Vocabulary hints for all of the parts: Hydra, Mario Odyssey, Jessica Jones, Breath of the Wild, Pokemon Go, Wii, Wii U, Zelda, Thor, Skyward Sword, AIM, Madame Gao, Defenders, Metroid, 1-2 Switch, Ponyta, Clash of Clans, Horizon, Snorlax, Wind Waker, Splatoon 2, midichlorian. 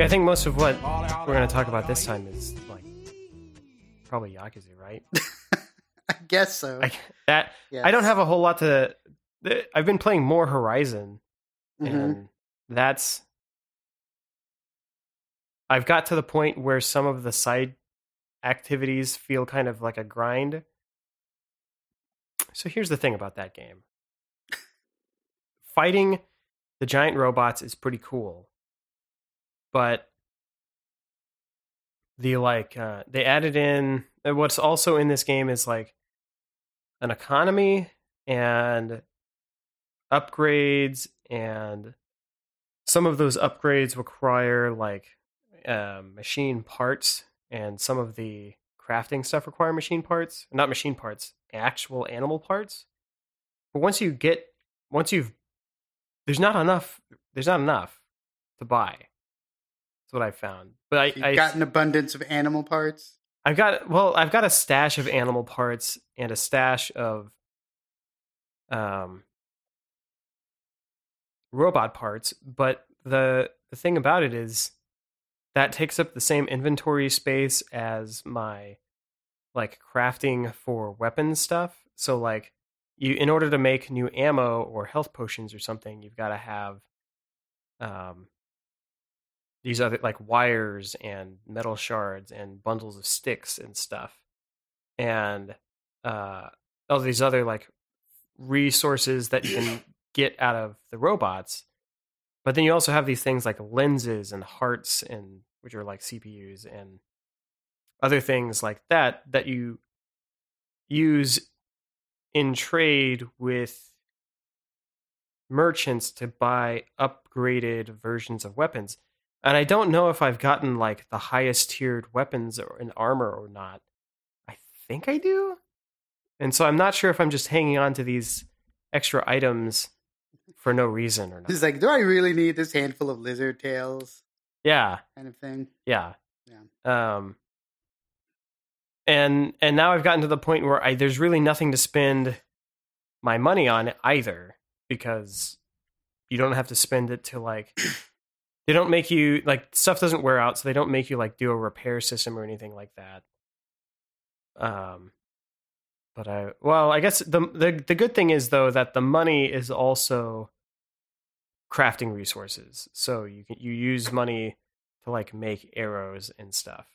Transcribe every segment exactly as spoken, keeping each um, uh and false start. Yeah, I think most of what we're going to talk about this time is like probably Yakuza, right? I guess so. I, that yes. I don't have a whole lot to. I've been playing more Horizon, mm-hmm. and that's. I've got to the point where some of the side activities feel kind of like a grind. So here's the thing about that game. Fighting the giant robots is pretty cool. But the like uh, they added in what's also in this game is like an economy and upgrades, and some of those upgrades require like uh, machine parts, and some of the crafting stuff require machine parts, not machine parts, actual animal parts. But once you get, once you've, there's not enough, there's not enough to buy. That's what I found. But I, You've I got an abundance of animal parts. I've got, well, I've got a stash of animal parts and a stash of, um, robot parts. But the the thing about it is, that takes up the same inventory space as my like crafting for weapon stuff. So like you, in order to make new ammo or health potions or something, you've got to have um, these other like wires and metal shards and bundles of sticks and stuff. And uh, all these other like resources that you can get out of the robots. But then you also have these things like lenses and hearts, and which are like C P Us and other things like that that you use in trade with merchants to buy upgraded versions of weapons. And I don't know if I've gotten like the highest tiered weapons or an armor or not. I think I do. And so I'm not sure if I'm just hanging on to these extra items for no reason or not. He's like, do I really need this handful of lizard tails? Yeah. Kind of thing. Yeah. Yeah. Um, and and now I've gotten to the point where I there's really nothing to spend my money on either, because you don't have to spend it to like, they don't make you, like, stuff doesn't wear out, so they don't make you like do a repair system or anything like that. Um, But I, well, I guess the, the the good thing is, though, that the money is also crafting resources. So you can, you use money to like make arrows and stuff.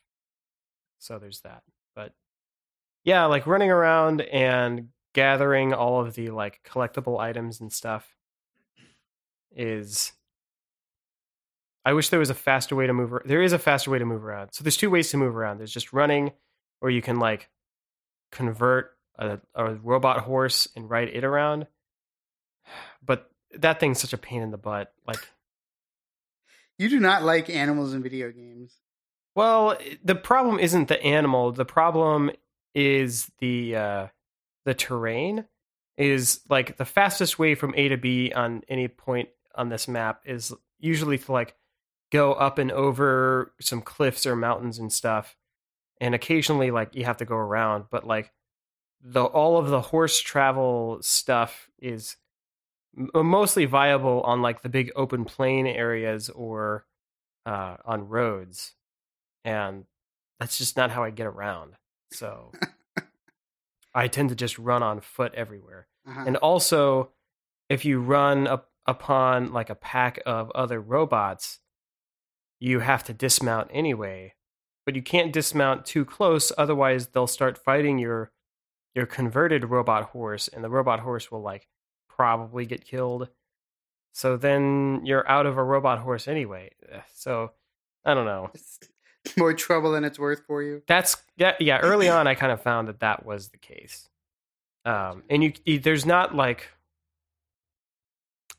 So there's that. But yeah, like running around and gathering all of the like collectible items and stuff is, I wish there was a faster way to move. There is a faster way to move around. So there's two ways to move around. There's just running, or you can like convert A, a robot horse and ride it around, but that thing's such a pain in the butt. Like, you do not like animals in video games. Well, the problem isn't the animal. The problem is the uh, the terrain. Is like the fastest way from A to B on any point on this map is usually to like go up and over some cliffs or mountains and stuff, and occasionally like you have to go around, but like. The, all of the horse travel stuff is m- mostly viable on like the big open plain areas or uh, on roads, and that's just not how I get around. So I tend to just run on foot everywhere. Uh-huh. And also, if you run up upon like a pack of other robots, you have to dismount anyway, but you can't dismount too close, otherwise they'll start fighting your your converted robot horse, and the robot horse will like probably get killed. So then you're out of a robot horse anyway. So I don't know. It's more trouble than it's worth for you. That's yeah. Yeah. Early on, I kind of found that that was the case. Um, and you, you, there's not like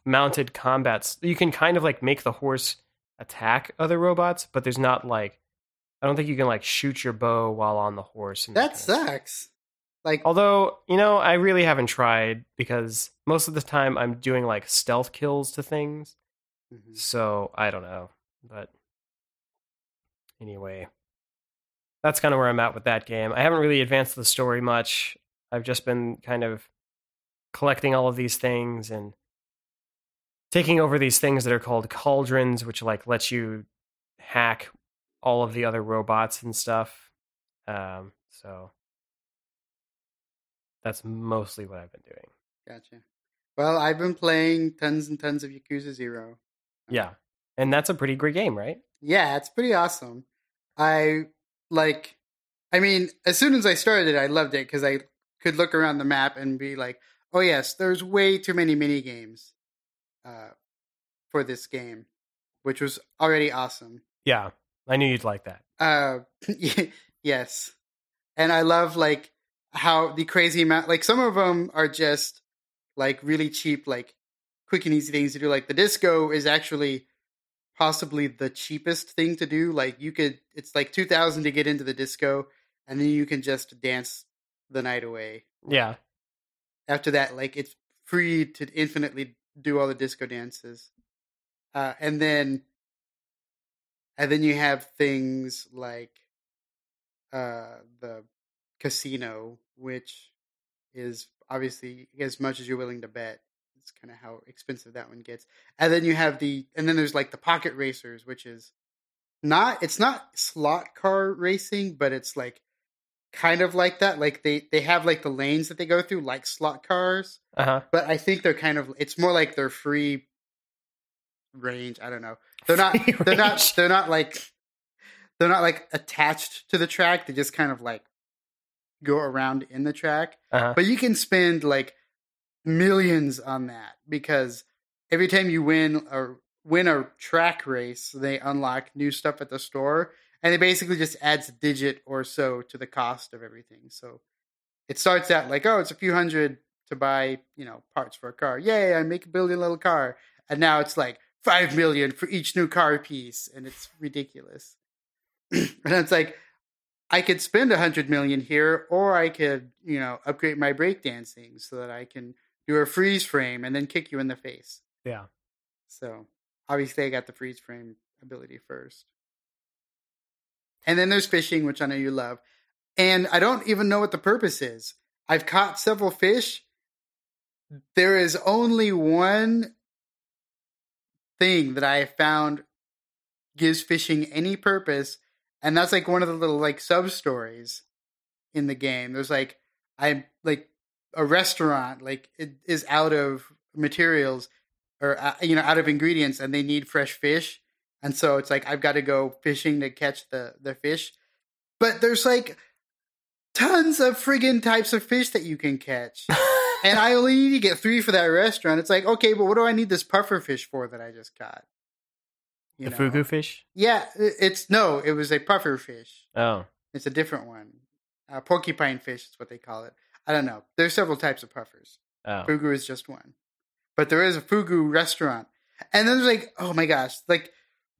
mounted combats. You can kind of like make the horse attack other robots, but there's not like, I don't think you can like shoot your bow while on the horse. And that, that sucks. Stuff. Like, although, you know, I really haven't tried, because most of the time I'm doing like stealth kills to things. Mm-hmm. So I don't know. But anyway, that's kind of where I'm at with that game. I haven't really advanced the story much. I've just been kind of collecting all of these things and taking over these things that are called cauldrons, which like lets you hack all of the other robots and stuff. Um, so that's mostly what I've been doing. Gotcha. Well, I've been playing tons and tons of Yakuza Zero. Yeah. And that's a pretty great game, right? Yeah, it's pretty awesome. I like, I mean, as soon as I started it, I loved it because I could look around the map and be like, oh yes, there's way too many mini games uh, for this game, which was already awesome. Yeah, I knew you'd like that. Uh, yes. And I love like how the crazy amount, like some of them are just like really cheap, like quick and easy things to do. Like the disco is actually possibly the cheapest thing to do. Like you could, it's like two thousand to get into the disco, and then you can just dance the night away. Yeah. After that, like it's free to infinitely do all the disco dances. Uh, and then, and then you have things like uh, the casino, which is obviously as much as you're willing to bet. It's kind of how expensive that one gets. And then you have the, and then there's like the pocket racers, which is not, it's not slot car racing, but it's like kind of like that. Like they, they have like the lanes that they go through, like slot cars, uh-huh. But I think they're kind of, it's more like they're free range. I don't know. They're not, free they're range. not, they're not like, they're not like attached to the track. They just kind of like go around in the track, uh-huh. But you can spend like millions on that because every time you win a win a track race, they unlock new stuff at the store, and it basically just adds a digit or so to the cost of everything. So it starts out like, oh, it's a few hundred to buy, you know, parts for a car. Yay, I make a billion little car. And now it's like five million for each new car piece, and it's ridiculous. And it's like, I could spend a hundred million here, or I could, you know, upgrade my breakdancing so that I can do a freeze frame and then kick you in the face. Yeah. So obviously I got the freeze frame ability first. And then there's fishing, which I know you love. And I don't even know what the purpose is. I've caught several fish. There is only one thing that I have found gives fishing any purpose. And that's like one of the little like sub stories in the game. There's like, I'm like, a restaurant like it is out of materials or uh, you know out of ingredients, and they need fresh fish, and so it's like I've got to go fishing to catch the the fish. But there's like tons of friggin' types of fish that you can catch, and I only need to get three for that restaurant. It's like, okay, but what do I need this puffer fish for that I just caught? You the know? Fugu fish? Yeah, it's no, it was a puffer fish. Oh, it's a different one. Uh, porcupine fish is what they call it. I don't know. There's several types of puffers. Oh. Fugu is just one. But there is a Fugu restaurant. And then there's like, oh my gosh. Like,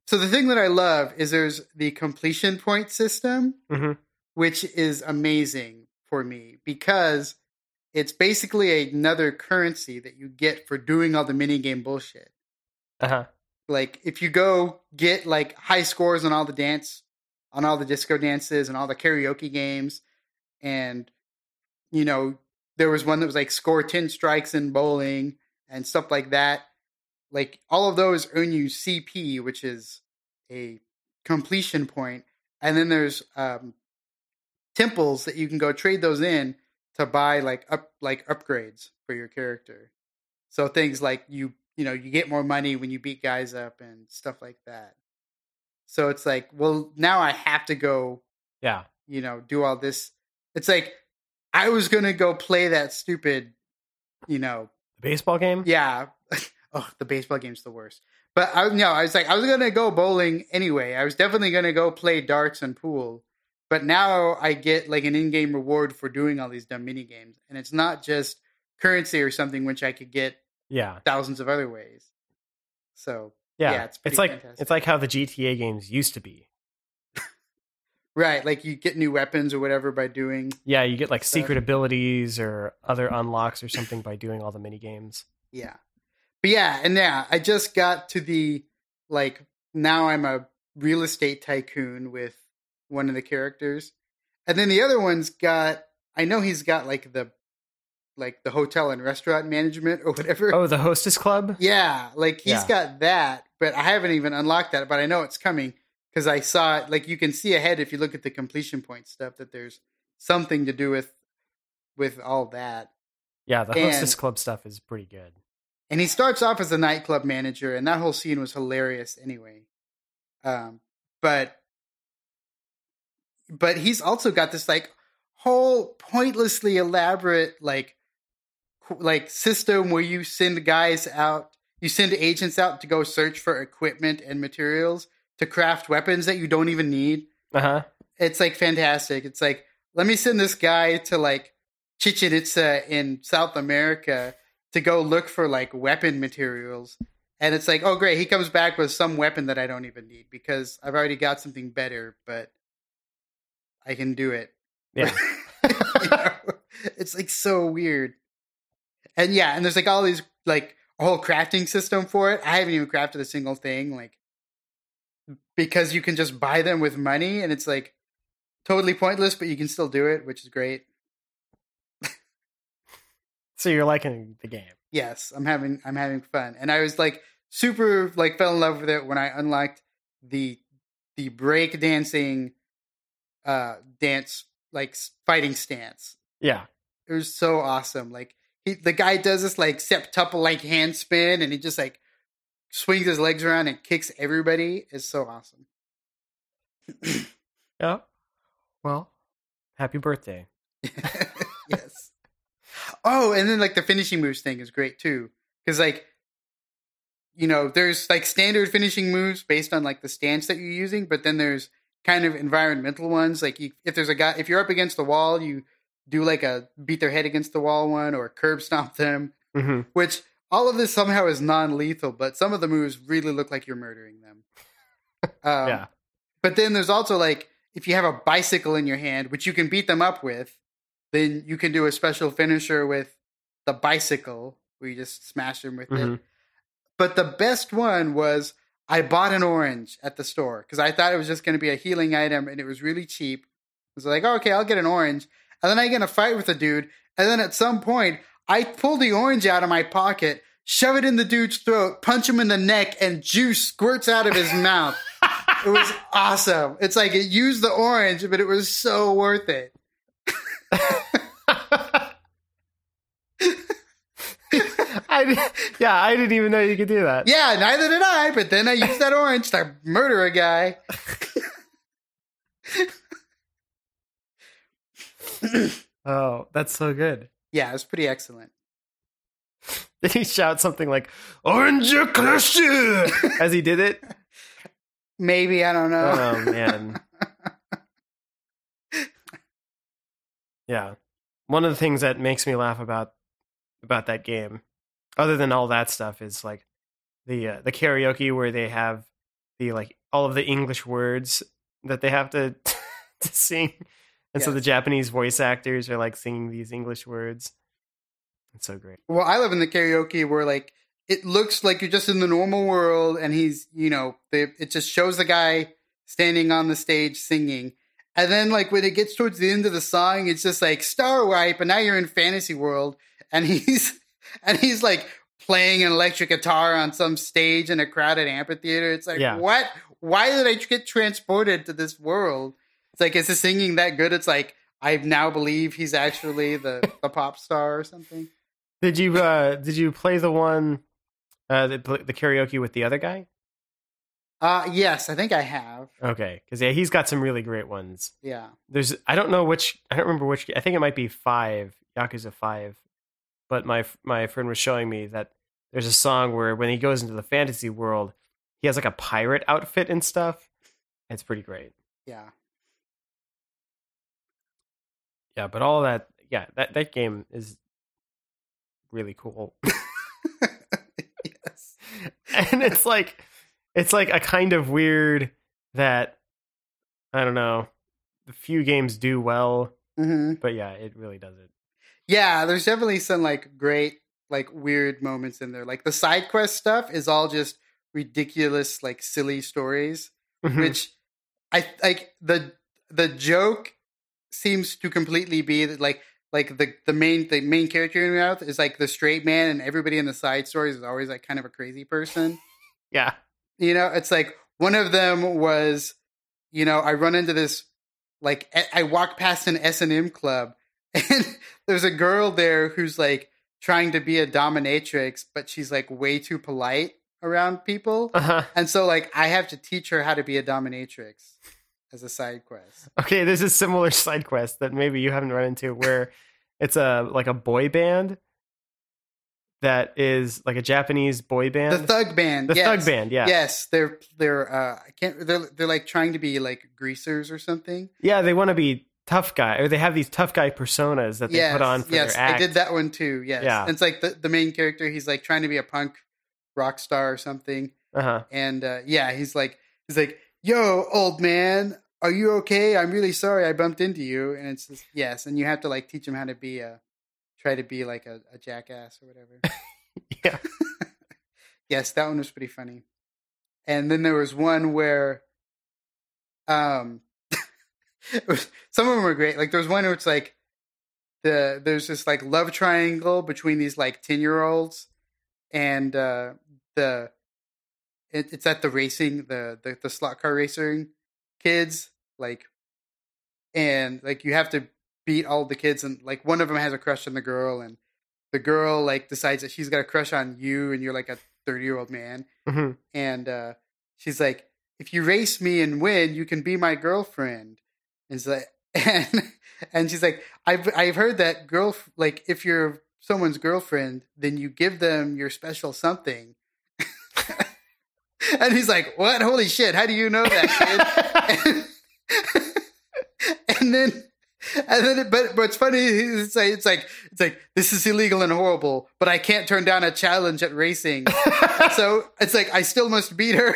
so the thing that I love is there's the completion point system, mm-hmm. which is amazing for me because it's basically another currency that you get for doing all the minigame bullshit. Uh-huh. Like if you go get like high scores on all the dance, on all the disco dances and all the karaoke games, and you know, there was one that was like score ten strikes in bowling and stuff like that. Like all of those earn you C P, which is a completion point. And then there's um, temples that you can go trade those in to buy like up like upgrades for your character. So things like you you know you get more money when you beat guys up and stuff like that. So it's like, well, now I have to go, yeah, you know, do all this. It's like, I was going to go play that stupid, you know... baseball game? Yeah. Oh, the baseball game's the worst. But, I, no, I was like, I was going to go bowling anyway. I was definitely going to go play darts and pool. But now I get, like, an in-game reward for doing all these dumb mini-games. And it's not just currency or something, which I could get yeah. thousands of other ways. So, yeah, yeah it's it's like fantastic. It's like how the G T A games used to be. Right, like you get new weapons or whatever by doing... Yeah, you get like stuff. Secret abilities or other unlocks or something by doing all the mini games. Yeah. But yeah, and yeah, I just got to the, like, now I'm a real estate tycoon with one of the characters. And then the other one's got, I know he's got like the, like the hotel and restaurant management or whatever. Oh, the hostess club? Yeah, like he's yeah. got that, but I haven't even unlocked that, but I know it's coming. because I saw, like, you can see ahead if you look at the completion point stuff that there's something to do with with all that. Yeah, the and, Hostess Club stuff is pretty good. And he starts off as a nightclub manager, and that whole scene was hilarious anyway. Um, but but he's also got this, like, whole pointlessly elaborate, like, like system where you send guys out, you send agents out to go search for equipment and materials to craft weapons that you don't even need. Uh-huh. It's, like, fantastic. It's like, let me send this guy to, like, Chichen Itza in South America to go look for, like, weapon materials. And it's like, oh, great, he comes back with some weapon that I don't even need because I've already got something better, but I can do it. Yeah. You know? It's, like, so weird. And, yeah, and there's, like, all these, like, a whole crafting system for it. I haven't even crafted a single thing, like, because you can just buy them with money, and it's, like, totally pointless, but you can still do it, which is great. So you're liking the game? Yes, I'm having I'm having fun, and I was, like, super, like, fell in love with it when I unlocked the the break dancing, uh, dance, like, fighting stance. Yeah, it was so awesome. Like, he, the guy does this, like, septuple, like, hand spin, and he just, like, swings his legs around and kicks everybody. It's so awesome. Yeah. Well, happy birthday. Yes. Oh, and then, like, the finishing moves thing is great too, because, like, you know, there's, like, standard finishing moves based on, like, the stance that you're using, but then there's kind of environmental ones. Like, you, if there's a guy, if you're up against the wall, you do, like, a beat their head against the wall one or curb stomp them, mm-hmm. which all of this somehow is non-lethal, but some of the moves really look like you're murdering them. Um, yeah. But then there's also, like, if you have a bicycle in your hand, which you can beat them up with, then you can do a special finisher with the bicycle, where you just smash them with mm-hmm. it. But the best one was, I bought an orange at the store because I thought it was just going to be a healing item, and it was really cheap. I was like, oh, okay, I'll get an orange. And then I get in a fight with a dude, and then at some point, I pull the orange out of my pocket, shove it in the dude's throat, punch him in the neck, and juice squirts out of his mouth. It was awesome. It's like, it used the orange, but it was so worth it. I, yeah, I didn't even know you could do that. Yeah, neither did I, but then I used that orange to murder a guy. Oh, that's so good. Yeah, it was pretty excellent. Did he shout something like, "Orange Crusher" as he did it? Maybe, I don't know. Oh, man. Yeah. One of the things that makes me laugh about about that game, other than all that stuff, is, like, the uh, the karaoke where they have the, like, all of the English words that they have to, to sing. And yes. So the Japanese voice actors are, like, singing these English words. It's so great. Well, I live in the karaoke where, like, it looks like you're just in the normal world, and he's, you know, they, it just shows the guy standing on the stage singing. And then, like, when it gets towards the end of the song, it's just like, Star Wipe, and now you're in fantasy world, and he's and he's like playing an electric guitar on some stage in a crowded amphitheater. It's like, yeah. What? Why did I get transported to this world? It's like, is the singing that good? It's like, I now believe he's actually the, the pop star or something. Did you uh, did you play the one uh, the, the karaoke with the other guy? Uh, yes, I think I have. Okay, because yeah, he's got some really great ones. Yeah, there's I don't know which I don't remember which. I think it might be five, Yakuza five. But my my friend was showing me that there's a song where when he goes into the fantasy world, he has like a pirate outfit and stuff. It's pretty great. Yeah. Yeah, but all that, yeah, that, that game is really cool. Yes. And it's like, it's like a kind of weird that, I don't know, the few games do well, mm-hmm. but yeah, it really does it. Yeah, there's definitely some like great, like weird moments in there. Like the side quest stuff is all just ridiculous, like silly stories, mm-hmm. which I like the, the joke seems to completely be that like like the the main the main character in Mouth is like the straight man, and everybody in the side stories is always like kind of a crazy person. Yeah, you know, it's like one of them was you know, I run into this, like, I walk past an S and M club, and there's a girl there who's, like, trying to be a dominatrix, but she's, like, way too polite around people. Uh-huh. And so, like, I have to teach her how to be a dominatrix as a side quest. Okay, there's a similar side quest that maybe you haven't run into where it's a like a boy band that is like a Japanese boy band. The thug band. The yes. thug band, yeah. Yes, they're they're uh I can't they're they're like trying to be like greasers or something. Yeah, they want to be tough guy, or they have these tough guy personas that they yes, put on for yes, their act. Yes, I did that one too. Yes. Yeah. And it's like the, the main character, he's like trying to be a punk rock star or something. Uh-huh. And uh yeah, he's like he's like yo, old man, are you okay? I'm really sorry I bumped into you. And it's just, yes. And you have to like teach him how to be a, try to be like a, a jackass or whatever. Yeah. Yes. That one was pretty funny. And then there was one where, um, was, some of them were great. Like there was one where it's like the, there's this like love triangle between these like ten year olds and, uh, the, It, it's at the racing, the, the the slot car racing kids, like, and like you have to beat all the kids, and like one of them has a crush on the girl, and the girl like decides that she's got a crush on you, and you're like a thirty year old man, mm-hmm. and uh, she's like, if you race me and win, you can be my girlfriend, and it's like, and, and she's like, I've I've heard that girl like if you're someone's girlfriend, then you give them your special something. And he's like, what? Holy shit. How do you know that, kid? and, and then, and then, it, but, but it's funny. It's like, it's like, it's like, this is illegal and horrible, but I can't turn down a challenge at racing. So it's like, I still must beat her.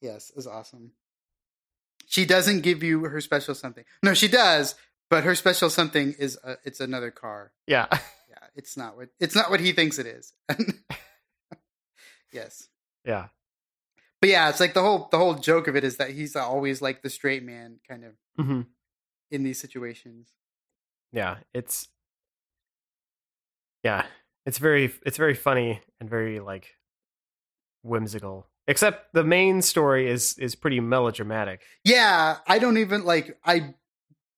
Yes. It was awesome. She doesn't give you her special something. No, she does. But her special something is, a, it's another car. Yeah. It's not what it's not what he thinks it is. Yes. Yeah. But yeah, it's like the whole the whole joke of it is that he's always like the straight man kind of mm-hmm. in these situations. Yeah, it's yeah, it's very it's very funny and very like whimsical. Except the main story is is pretty melodramatic. Yeah, I don't even like I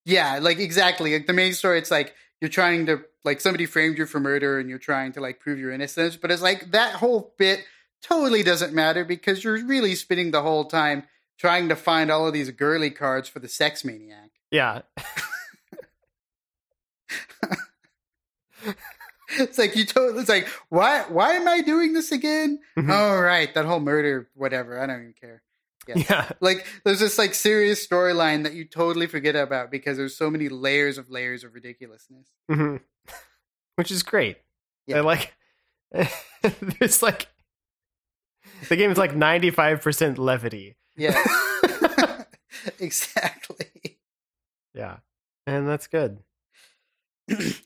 yeah, like exactly. Like the main story it's like you're trying to like somebody framed you for murder and you're trying to like prove your innocence. But it's like that whole bit totally doesn't matter because you're really spending the whole time trying to find all of these girly cards for the sex maniac. Yeah. It's like, you totally, it's like, why, why am I doing this again? Mm-hmm. Oh, right. That whole murder, whatever. I don't even care. Yeah. yeah. Like there's this like serious storyline that you totally forget about because there's so many layers of layers of ridiculousness. Mm-hmm. Which is great. Yeah. I like there's like the game is like ninety-five percent levity. Yeah. Exactly. Yeah. And that's good. The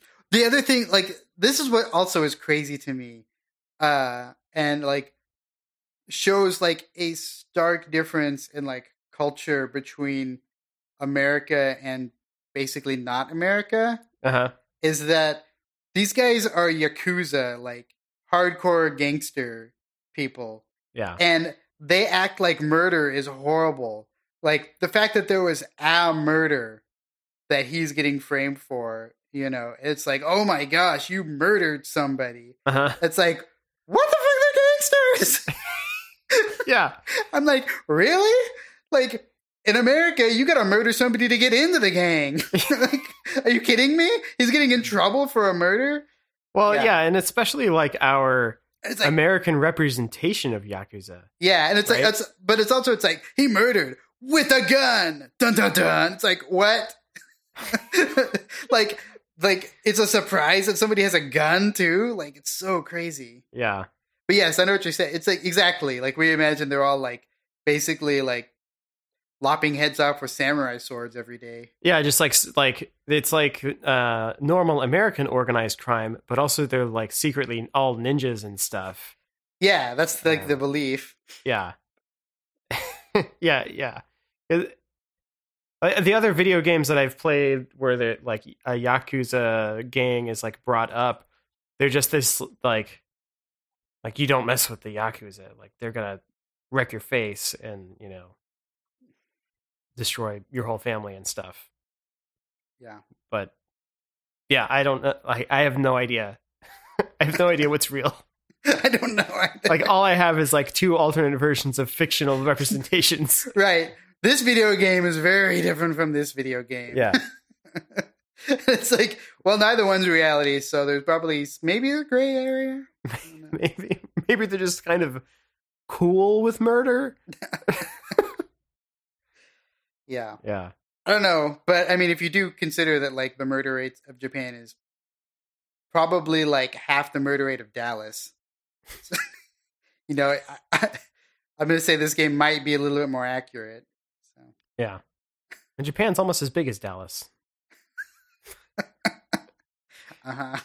other thing, like this is what also is crazy to me. Uh and like shows like a stark difference in like culture between America and basically not America. Uh-huh. Is that these guys are Yakuza, like hardcore gangster people. Yeah. And they act like murder is horrible. Like the fact that there was a murder that he's getting framed for, you know, it's like, oh my gosh, you murdered somebody. Uh-huh. It's like, what the fuck, they're gangsters? Yeah. I'm like, really? Like in America, you got to murder somebody to get into the gang. Like, are you kidding me? He's getting in trouble for a murder? Well, yeah. yeah and especially like our like, American representation of Yakuza. Yeah. And it's right? like, that's, but it's also, it's like he murdered with a gun. Dun, dun, dun. It's like, what? like, like it's a surprise that somebody has a gun too. Like it's so crazy. Yeah. But yes, I know what you're saying. It's like, exactly. Like we imagine they're all like, basically like lopping heads off with samurai swords every day. Yeah. Just like, like it's like uh normal American organized crime, but also they're like secretly all ninjas and stuff. Yeah. That's like um, the belief. Yeah. yeah. Yeah. It, the other video games that I've played where they're like a Yakuza gang is like brought up. They're just this like, Like, you don't mess with the Yakuza. Like, they're going to wreck your face and, you know, destroy your whole family and stuff. Yeah. But yeah, I don't know. I, I have no idea. I have no idea what's real. I don't know. Either. Like, all I have is like two alternate versions of fictional representations. Right. This video game is very different from this video game. Yeah. It's like, well, neither one's reality, so there's probably maybe a gray area. maybe maybe they're just kind of cool with murder. Yeah. Yeah. I don't know, but I mean, if you do consider that like the murder rates of Japan is probably like half the murder rate of Dallas. So, you know, I, I, I'm going to say this game might be a little bit more accurate. So. Yeah. And Japan's almost as big as Dallas. Uh-huh.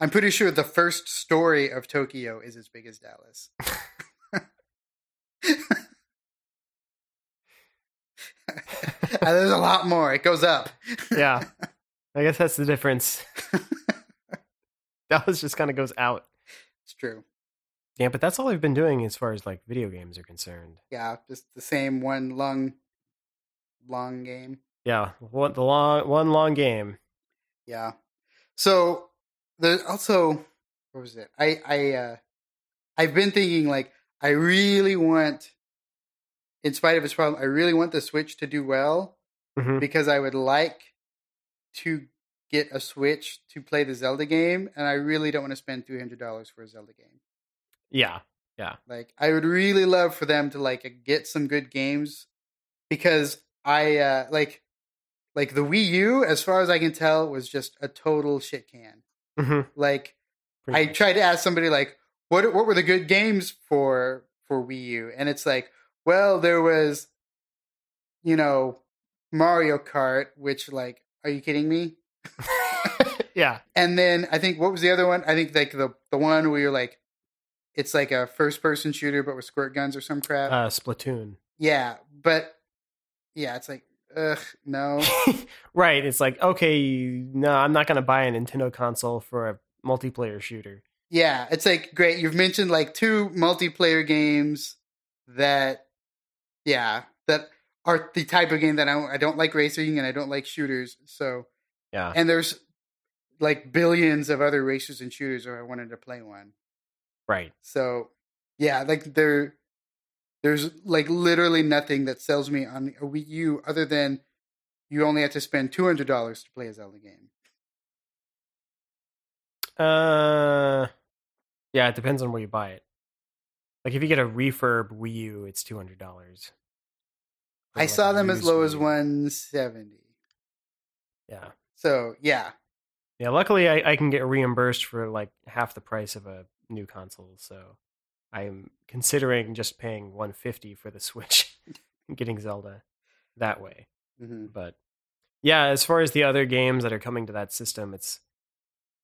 I'm pretty sure the first story of Tokyo is as big as Dallas. There's a lot more. It goes up. Yeah. I guess that's the difference. Dallas just kind of goes out. It's true. Yeah, but that's all I've been doing as far as like video games are concerned. Yeah, just the same one long, long game. Yeah, one the long one long game. Yeah. So there's also, what was it? I I uh, I've been thinking like I really want, in spite of its problem, I really want the Switch to do well, mm-hmm. because I would like to get a Switch to play the Zelda game, and I really don't want to spend three hundred dollars for a Zelda game. Yeah, yeah. Like, I would really love for them to, like, get some good games, because I, uh, like, like the Wii U, as far as I can tell, was just a total shit can. Mm-hmm. Like, Pretty I nice. tried to ask somebody, like, what what were the good games for for Wii U? And it's like, well, there was, you know, Mario Kart, which, like, are you kidding me? Yeah. And then I think, what was the other one? I think, like, the, the one where you're, like, it's like a first-person shooter, but with squirt guns or some crap. Uh, Splatoon. Yeah, but, yeah, it's like, ugh, no. Right, it's like, okay, no, I'm not going to buy a Nintendo console for a multiplayer shooter. Yeah, it's like, great, you've mentioned, like, two multiplayer games that, yeah, that are the type of game that I, I don't like racing and I don't like shooters, so... Yeah. And there's, like, billions of other racers and shooters where I wanted to play one. Right. So, yeah, like, there, there's, like, literally nothing that sells me on a Wii U other than you only have to spend two hundred dollars to play a Zelda game. Uh, yeah, it depends on where you buy it. Like, if you get a refurb Wii U, it's two hundred dollars. There's I like saw them as low as one hundred seventy dollars. Yeah. So, yeah. Yeah, luckily I, I can get reimbursed for like half the price of a new console. So I'm considering just paying one hundred fifty dollars for the Switch and getting Zelda that way. Mm-hmm. But yeah, as far as the other games that are coming to that system, it's,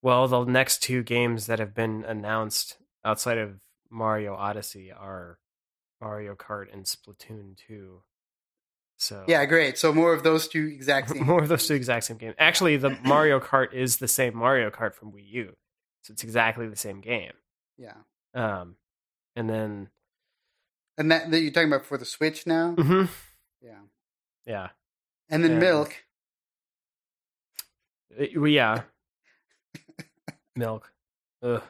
well, the next two games that have been announced outside of Mario Odyssey are Mario Kart and Splatoon two. So yeah, great. So more of those two exact same more games. of those two exact same games. Actually, the Mario Kart is the same Mario Kart from Wii U, so it's exactly the same game. Yeah. Um, and then, and that, that you're talking about for the Switch now. Mm-hmm. Yeah. Yeah. And then and, Milk. Well, yeah. Milk. Ugh.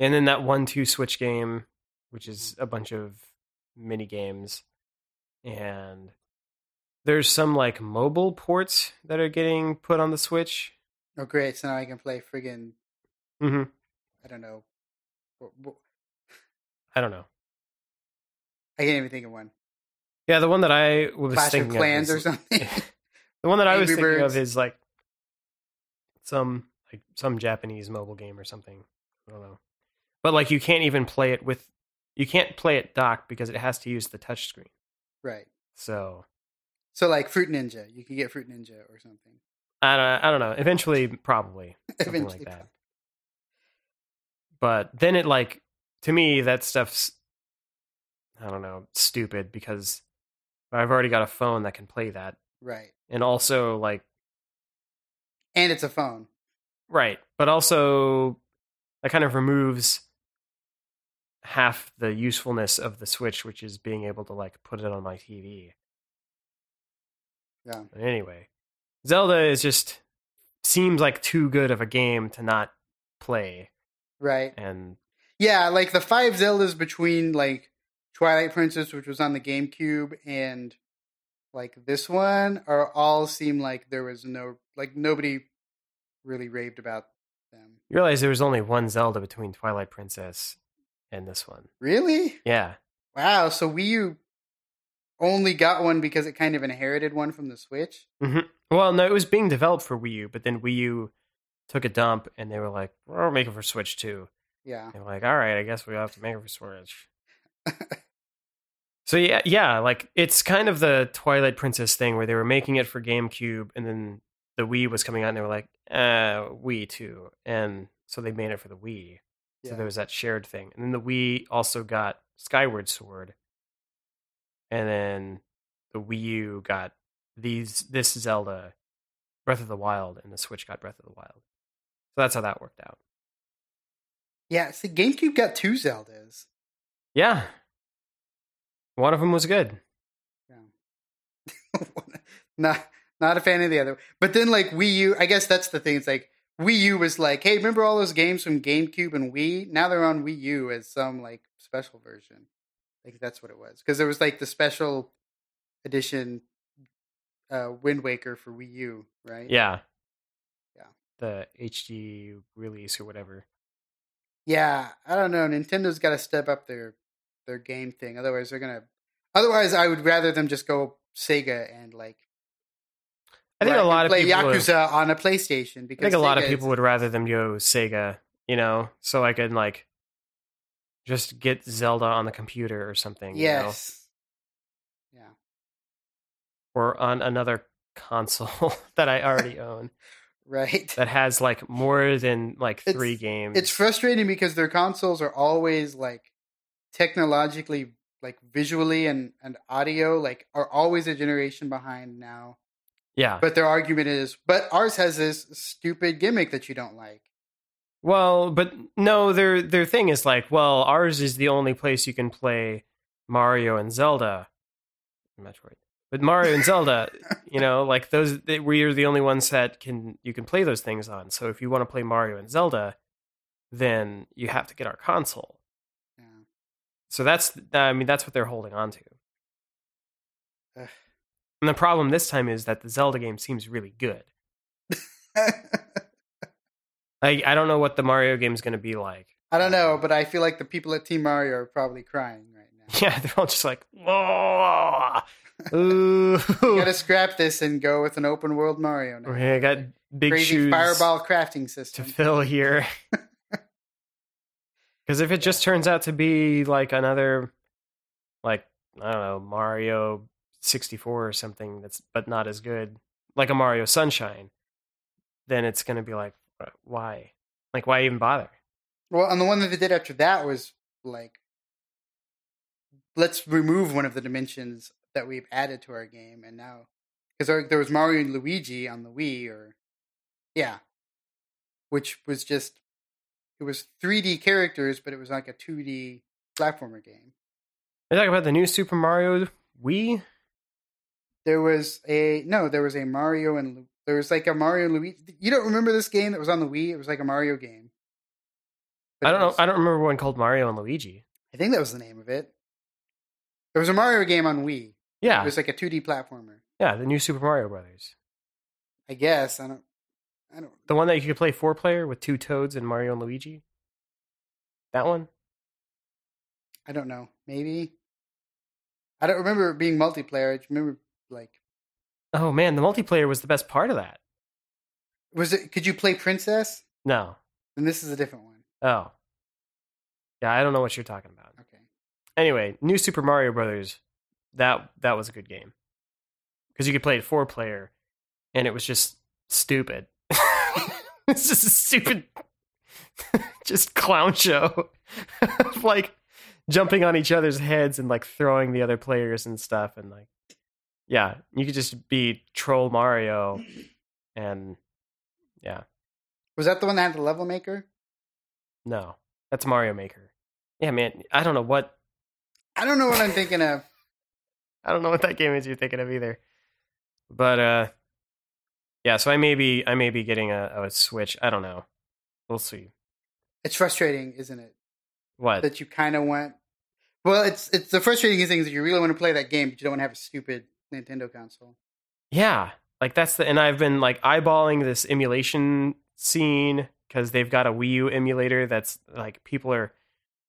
And then that one two Switch game, which is a bunch of mini games. And there's some like mobile ports that are getting put on the Switch. Oh, great. So now I can play friggin'. Mm-hmm. I don't know. I don't know. I can't even think of one. Yeah, the one that I was Clash thinking of. Clash of Clans or something. The one that I was thinking Birds. of is like some like some Japanese mobile game or something. I don't know. But like you can't even play it with. You can't play it docked because it has to use the touch screen. Right. So, so like Fruit Ninja, you can get Fruit Ninja or something. I don't. I don't know. Eventually, probably something Eventually, like that. Probably. But then it like to me that stuff's I don't know stupid because I've already got a phone that can play that. Right. And also like, and it's a phone. Right, but also that kind of removes half the usefulness of the Switch, which is being able to like put it on my T V. Yeah. But anyway, Zelda is just seems like too good of a game to not play. Right. And yeah, like the five Zeldas between like Twilight Princess, which was on the GameCube, and like this one are all seem like there was no like nobody really raved about them. You realize there was only one Zelda between Twilight Princess and this one. Really? Yeah. Wow. So Wii U only got one because it kind of inherited one from the Switch? Mm-hmm. Well, no, it was being developed for Wii U, but then Wii U took a dump and they were like, we're making for Switch too. Yeah. They were like, all right, I guess we'll have to make it for Switch. So yeah, yeah, like it's kind of the Twilight Princess thing where they were making it for GameCube and then the Wii was coming out and they were like, uh, Wii too. And so they made it for the Wii. So yeah. There was that shared thing. And then the Wii also got Skyward Sword. And then the Wii U got these this Zelda, Breath of the Wild, and the Switch got Breath of the Wild. So that's how that worked out. Yeah, see, GameCube got two Zeldas. Yeah. One of them was good. Yeah. not, not a fan of the other. But then, like, Wii U, I guess that's the thing. It's like, Wii U was like, hey, remember all those games from GameCube and Wii? Now they're on Wii U as some, like, special version. Like, that's what it was. Because there was, like, the special edition uh, Wind Waker for Wii U, right? Yeah. Yeah. The H D release or whatever. Yeah. I don't know. Nintendo's got to step up their... their game thing. Otherwise they're going to, otherwise I would rather them just go Sega and like, I think a lot of people play Yakuza on a PlayStation because I think a lot of people would rather them go Sega, you know, so I could like just get Zelda on the computer or something. Yes. You know? Yeah. Or on another console that I already own. Right. That has like more than like it's, three games. It's frustrating because their consoles are always like, technologically, like visually and, and audio, like are always a generation behind now. Yeah. But their argument is, but ours has this stupid gimmick that you don't like. Well, but no, their their thing is like, well, ours is the only place you can play Mario and Zelda. Metroid. But Mario and Zelda, you know, like those, we are the only ones that can, you can play those things on. So if you want to play Mario and Zelda, then you have to get our console. So that's, I mean, that's what they're holding on to. Ugh. And the problem this time is that the Zelda game seems really good. I I don't know what the Mario game is going to be like. I don't know, but I feel like the people at Team Mario are probably crying right now. Yeah, they're all just like, oh, ooh. You got to scrap this and go with an open world Mario now. Okay, I got big crazy shoes. Crazy fireball crafting system. To fill here. Because if it just turns out to be like another, like, I don't know, Mario sixty-four or something, that's but not as good, like a Mario Sunshine, then it's going to be like, why? Like, why even bother? Well, and the one that they did after that was like, let's remove one of the dimensions that we've added to our game. And now, because there, there was Mario and Luigi on the Wii, or, yeah, which was just, it was three D characters, but it was like a two D platformer game. Are you talking about the new Super Mario Wii? There was a... No, there was a Mario and... There was like a Mario and Luigi... You don't remember this game that was on the Wii? It was like a Mario game. But I don't was, know. I don't remember one called Mario and Luigi. I think that was the name of it. There was a Mario game on Wii. Yeah. It was like a two D platformer. Yeah, the new Super Mario Brothers. I guess. I don't... I don't the one that you could play four player with two Toads and Mario and Luigi? That one? I don't know. Maybe. I don't remember it being multiplayer. I just remember like oh man, the multiplayer was the best part of that. Was it could you play Princess? No. Then this is a different one. Oh. Yeah, I don't know what you're talking about. Okay. Anyway, new Super Mario Brothers, that that was a good game. Because you could play it four player and it was just stupid. It's just a stupid just clown show of like jumping on each other's heads and like throwing the other players and stuff. And like, yeah, you could just be Troll Mario. And yeah. Was that the one that had the level maker? No, that's Mario Maker. Yeah, man. I don't know what. I don't know what I'm thinking of. I don't know what that game is you're thinking of either. But uh, yeah, so I may be I may be getting a, a Switch. I don't know. We'll see. It's frustrating, isn't it? What? That you kind of want. Well, it's it's the frustrating thing is that you really want to play that game, but you don't want to have a stupid Nintendo console. Yeah, like that's the and I've been like eyeballing this emulation scene because they've got a Wii U emulator that's like people are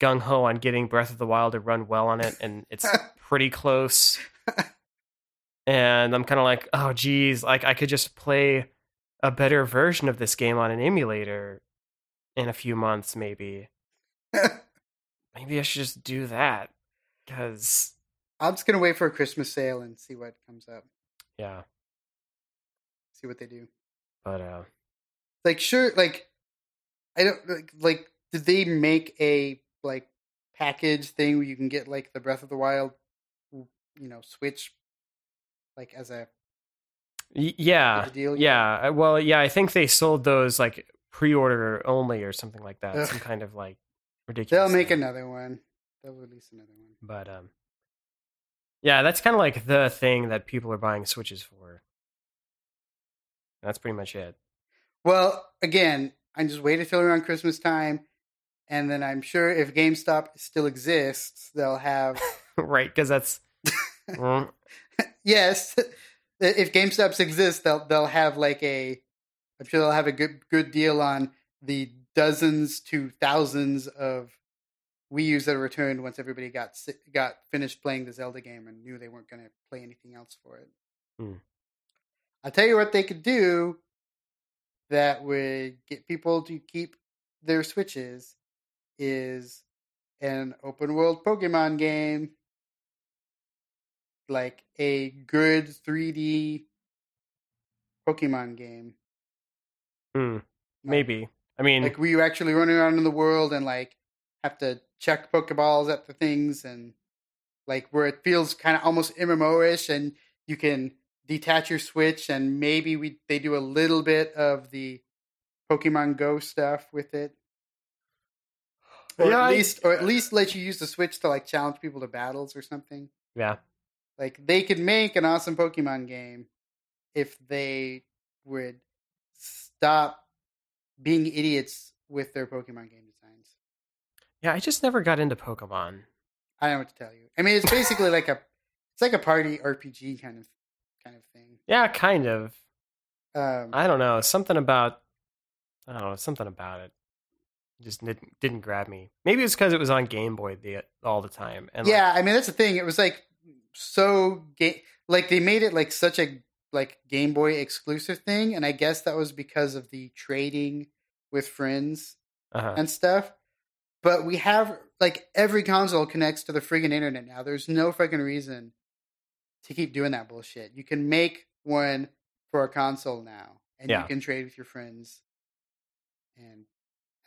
gung ho on getting Breath of the Wild to run well on it, and it's pretty close. And I'm kind of like, oh, geez, like I could just play a better version of this game on an emulator in a few months, maybe. Maybe I should just do that because I'm just gonna wait for a Christmas sale and see what comes up. Yeah, see what they do. But uh, like sure, like I don't like. like did they make a like package thing where you can get like the Breath of the Wild, you know, Switch, like as a yeah, deal, yeah. Know? Well, yeah, I think they sold those like pre-order only or something like that. Ugh. Some kind of like. Ridiculous. They'll make thing. another one. They'll release another one. But um, yeah, that's kind of like the thing that people are buying Switches for. That's pretty much it. Well, again, I just waited till around Christmas time, and then I'm sure if GameStop still exists, they'll have right because that's mm. yes. If GameStop exists, they'll they'll have like a. I'm sure they'll have a good good deal on the. Dozens to thousands of Wii U's that are returned once everybody got got finished playing the Zelda game and knew they weren't going to play anything else for it. Hmm. I'll tell you what they could do that would get people to keep their Switches is an open world Pokemon game, like a good three D Pokemon game. Hmm. Maybe. I mean, like, were you actually running around in the world and like have to check Pokeballs at the things and like where it feels kind of almost M M O-ish and you can detach your Switch and maybe we they do a little bit of the Pokemon Go stuff with it, or yeah, at least I... or at least let you use the Switch to like challenge people to battles or something. Yeah, like they could make an awesome Pokemon game if they would stop. Being idiots with their Pokemon game designs. Yeah, I just never got into Pokemon. I don't know what to tell you. I mean, it's basically like a, it's like a party R P G kind of, kind of thing. Yeah, kind of. Um, I don't know. Something about, I don't know. Something about it just didn't, didn't grab me. Maybe it's because it was on Game Boy the, all the time. And yeah, like, I mean that's the thing. It was like so game, like they made it like such a. Like Game Boy exclusive thing, and I guess that was because of the trading with friends uh-huh. and stuff. But we have like every console connects to the friggin' internet now. There's no freaking reason to keep doing that bullshit. You can make one for a console now, and yeah. you can trade with your friends and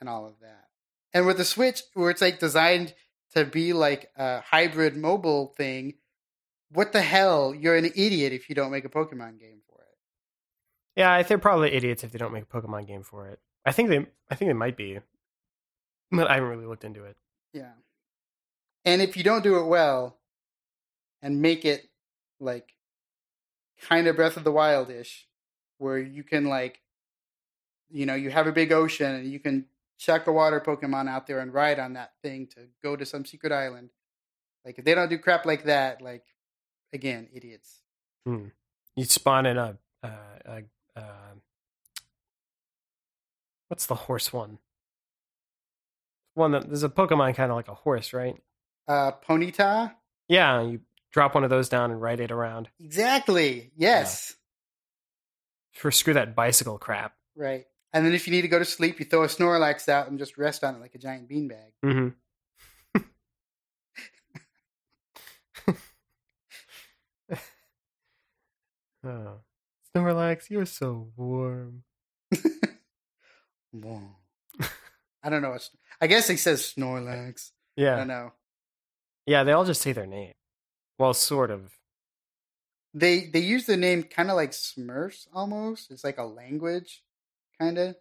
and all of that. And with the Switch, where it's like designed to be like a hybrid mobile thing. What the hell? You're an idiot if you don't make a Pokemon game for it. Yeah, they're probably idiots if they don't make a Pokemon game for it. I think they, I think they might be, but I haven't really looked into it. Yeah, and if you don't do it well, and make it like kind of Breath of the Wild-ish, where you can like, you know, you have a big ocean and you can chuck a water Pokemon out there and ride on that thing to go to some secret island. Like if they don't do crap like that, like. Again, idiots. Hmm. You spawn in a, uh, a, uh, what's the horse one? One that there's a Pokemon kind of like a horse, right? Uh, Ponyta. Yeah, you drop one of those down and ride it around. Exactly. Yes. Yeah. For screw that bicycle crap. Right, and then if you need to go to sleep, you throw a Snorlax out and just rest on it like a giant beanbag. Mm-hmm. Oh. Snorlax, you're so warm. Warm. I don't know. What, I guess he says Snorlax. Yeah. I don't know. Yeah, they all just say their name. Well, sort of. They they use the name kind of like Smurfs almost. It's like a language, kind of.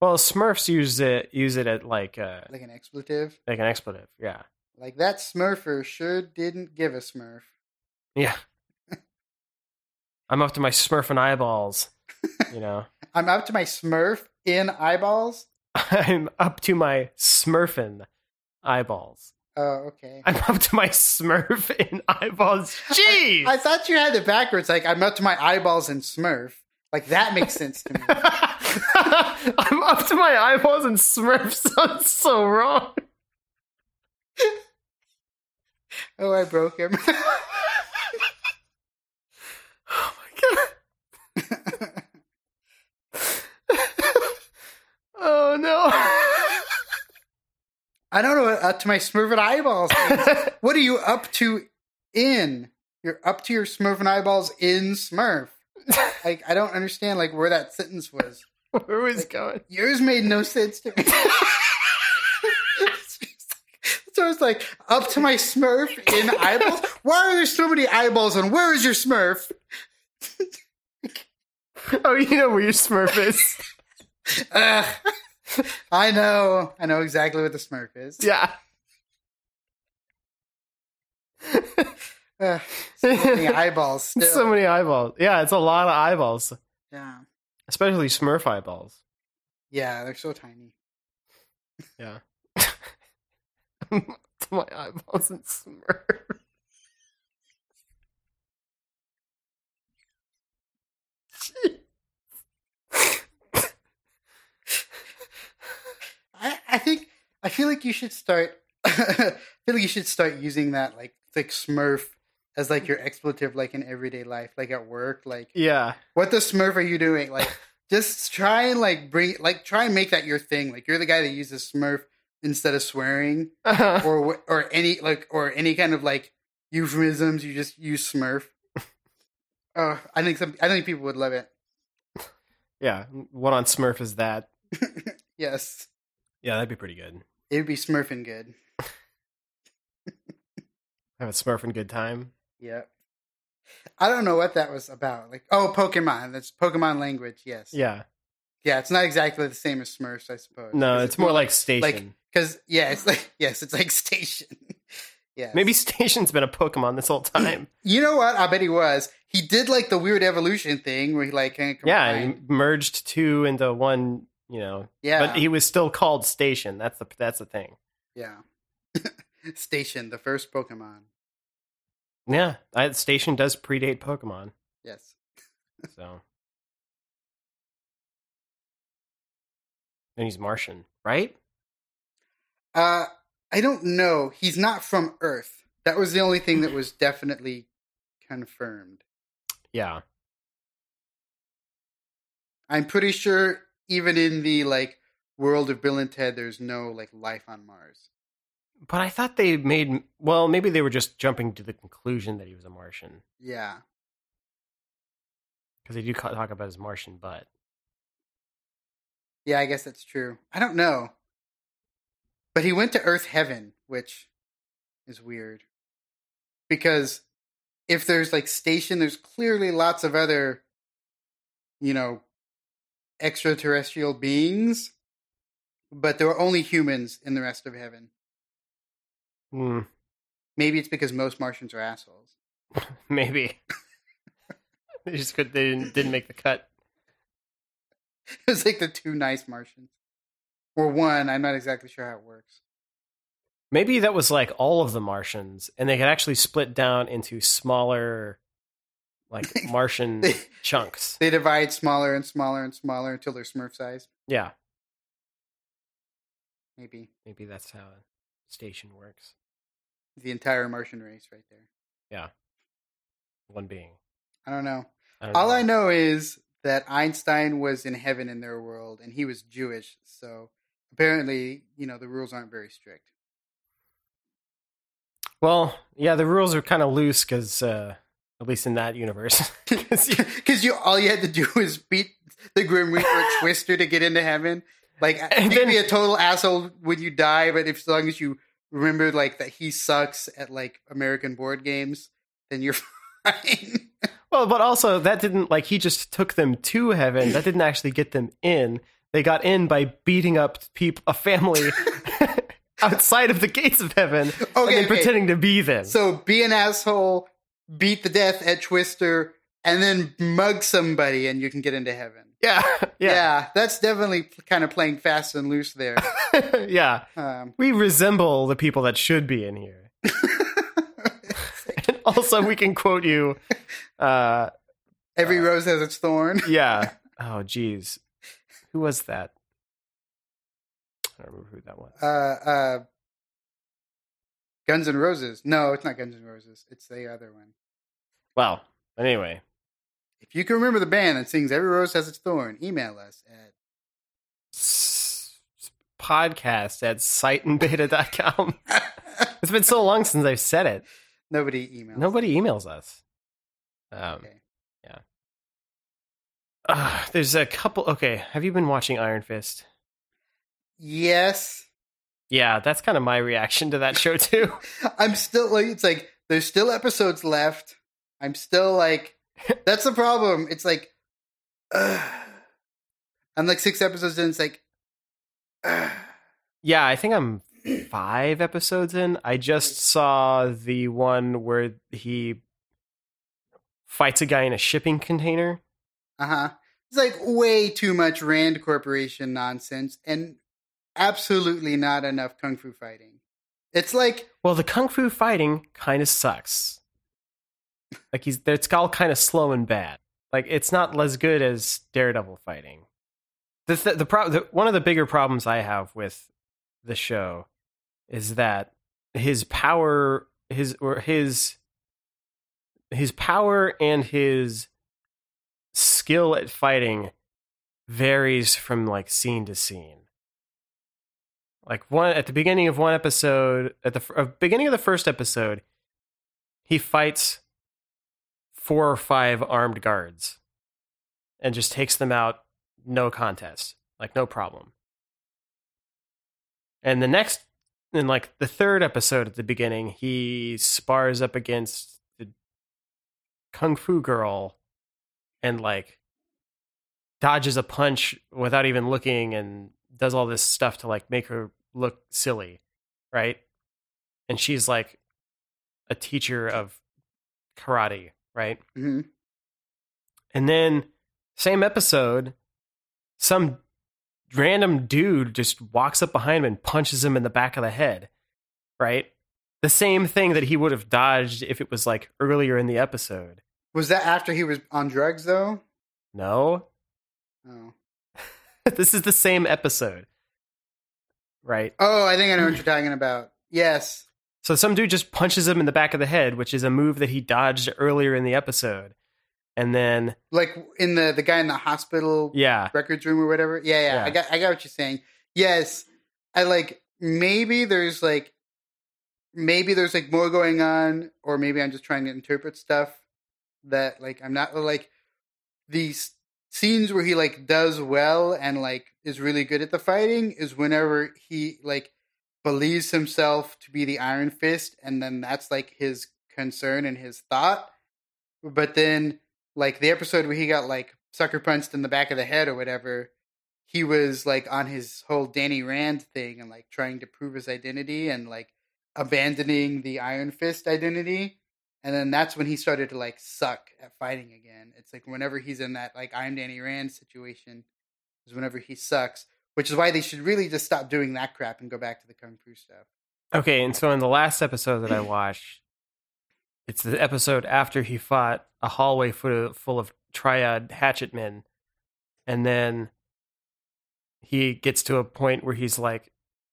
Well, Smurfs use it use it at like uh like an expletive. Like an expletive, yeah. Like that Smurfer sure didn't give a Smurf. Yeah. I'm up to my Smurf and eyeballs. You know. I'm up to my Smurf in eyeballs. I'm up to my Smurfin eyeballs. Oh, okay. I'm up to my Smurf in eyeballs. Jeez! I, I thought you had it backwards. Like, I'm up to my eyeballs in Smurf. Like, that makes sense to me. I'm up to my eyeballs in Smurf sounds so wrong. Oh, I broke him. Oh, my God. Oh, no. I don't know what up to my Smurfing eyeballs is. What are you up to in? You're up to your Smurfing eyeballs in Smurf. Like, I don't understand, like, where that sentence was. Where was it going? Yours made no sense to me. So it's like, up to my Smurf in eyeballs? Why are there so many eyeballs and where is your Smurf? Oh, you know where your Smurf is. Uh, I know. I know exactly what the Smurf is. Yeah. Uh, so many eyeballs still. So many eyeballs. Yeah, it's a lot of eyeballs. Yeah. Especially Smurf eyeballs. Yeah, they're so tiny. Yeah. My eyeballs and Smurf. I, I think I feel like you should start. I feel like you should start using that like like Smurf as like your expletive, like in everyday life, like at work, like yeah. What the Smurf are you doing? Like, just try and like bring, like try and make that your thing. Like you're the guy that uses Smurf instead of swearing uh-huh. or or any like or any kind of like euphemisms. You just use Smurf. uh, I think some, I think people would love it. Yeah, what on Smurf is that? Yes. Yeah, that'd be pretty good. It'd be Smurfing good. Have a Smurfing good time. Yeah. I don't know what that was about. Like, oh, Pokemon. That's Pokemon language. Yes. Yeah. Yeah, it's not exactly the same as Smurfs, I suppose. No, it's, it's more like Station. Like, because yeah, it's like yes, it's like Station. Yeah. Maybe Station's been a Pokemon this whole time. You know what? I bet he was. He did like the weird evolution thing where he like kind of yeah, he merged two into one. You know, yeah, but he was still called Station. That's the that's the thing. Yeah, Station, the first Pokemon. Yeah, I, Station does predate Pokemon. Yes. So. And he's Martian, right? Uh, I don't know. He's not from Earth. That was the only thing that was definitely confirmed. Yeah. I'm pretty sure. Even in the, like, world of Bill and Ted, there's no, like, life on Mars. But I thought they made... Well, maybe they were just jumping to the conclusion that he was a Martian. Yeah. Because they do talk about his Martian butt. Yeah, I guess that's true. I don't know. But he went to Earth Heaven, which is weird. Because if there's, like, Station, there's clearly lots of other, you know... extraterrestrial beings, but there were only humans in the rest of heaven. Mm. Maybe it's because most Martians are assholes. Maybe they just could they didn't, didn't make the cut. It was like the two nice Martians, or one. I'm not exactly sure how it works. Maybe that was like all of the Martians, and they could actually split down into smaller. Like Martian they, chunks. They divide smaller and smaller and smaller until they're Smurf size. Yeah. Maybe. Maybe that's how Station works. The entire Martian race right there. Yeah. One being. I don't know. I don't All know. I know is that Einstein was in heaven in their world and he was Jewish. So apparently, you know, the rules aren't very strict. Well, yeah, the rules are kind of loose because... Uh, At least in that universe. Because you, all you had to do was beat the Grim Reaper Twister to get into heaven. Like, and you'd then, be a total asshole when you die, but if, as long as you remember, like, that he sucks at, like, American board games, then you're fine. Well, but also, that didn't, like, he just took them to heaven. That didn't actually get them in. They got in by beating up peop- a family outside of the gates of heaven, okay, and then okay. pretending to be them. So be an asshole, beat the death at Twister, and then mug somebody and you can get into heaven. Yeah. Yeah. yeah that's definitely kind of playing fast and loose there. yeah. Um, we resemble the people that should be in here. And also we can quote you. Uh, Every uh, rose has its thorn. yeah. Oh, geez. Who was that? I don't remember who that was. Uh, uh, Guns N' Roses. No, it's not Guns N' Roses. It's the other one. Wow. Anyway. If you can remember the band that sings Every Rose Has Its Thorn, email us at S- podcast at site and beta dot com. It's been so long since I've said it. Nobody emails. Nobody emails us. Um, okay. Yeah. Uh, there's a couple. Okay. Have you been watching Iron Fist? Yes. Yeah, that's kind of my reaction to that show, too. I'm still like, it's like, there's still episodes left. I'm still like, that's the problem. It's like, uh, I'm like six episodes in. It's like, uh. yeah, I think I'm five episodes in. I just saw the one where he fights a guy in a shipping container. Uh-huh. It's like way too much Rand Corporation nonsense and absolutely not enough Kung Fu fighting. It's like, well, the Kung Fu fighting kind of sucks. Like, he's, it's all kind of slow and bad. Like, it's not as good as Daredevil fighting. The th- the, pro- the one of the bigger problems I have with the show is that his power, his or his his power and his skill at fighting varies from like scene to scene. Like one at the beginning of one episode, at the uh, beginning of the first episode, he fights four or five armed guards and just takes them out, no contest, like no problem. And the next, in like the third episode at the beginning, he spars up against the Kung Fu girl and like dodges a punch without even looking and does all this stuff to like make her look silly, right? And she's like a teacher of karate. Right. Mm-hmm. And then same episode, some random dude just walks up behind him and punches him in the back of the head. Right. The same thing that he would have dodged if it was like earlier in the episode. Was that after he was on drugs, though? No. Oh. This is the same episode. Right. Oh, I think I know what you're talking about. Yes. So some dude just punches him in the back of the head, which is a move that he dodged earlier in the episode. And then like in the, the guy in the hospital yeah. records room or whatever. Yeah, yeah, yeah. I got I got what you're saying. Yes. I like maybe there's like maybe there's like more going on, or maybe I'm just trying to interpret stuff that like I'm not like these scenes where he like does well and like is really good at the fighting is whenever he like believes himself to be the Iron Fist, and then that's like his concern and his thought. But then like the episode where he got like sucker punched in the back of the head or whatever, he was like on his whole Danny Rand thing and like trying to prove his identity and like abandoning the Iron Fist identity. And then that's when he started to like suck at fighting again. It's like whenever he's in that like I'm Danny Rand situation is whenever he sucks. Which is why they should really just stop doing that crap and go back to the Kung Fu stuff. Okay, and so in the last episode that I watched, it's the episode after he fought a hallway full of triad hatchet men. And then he gets to a point where he's like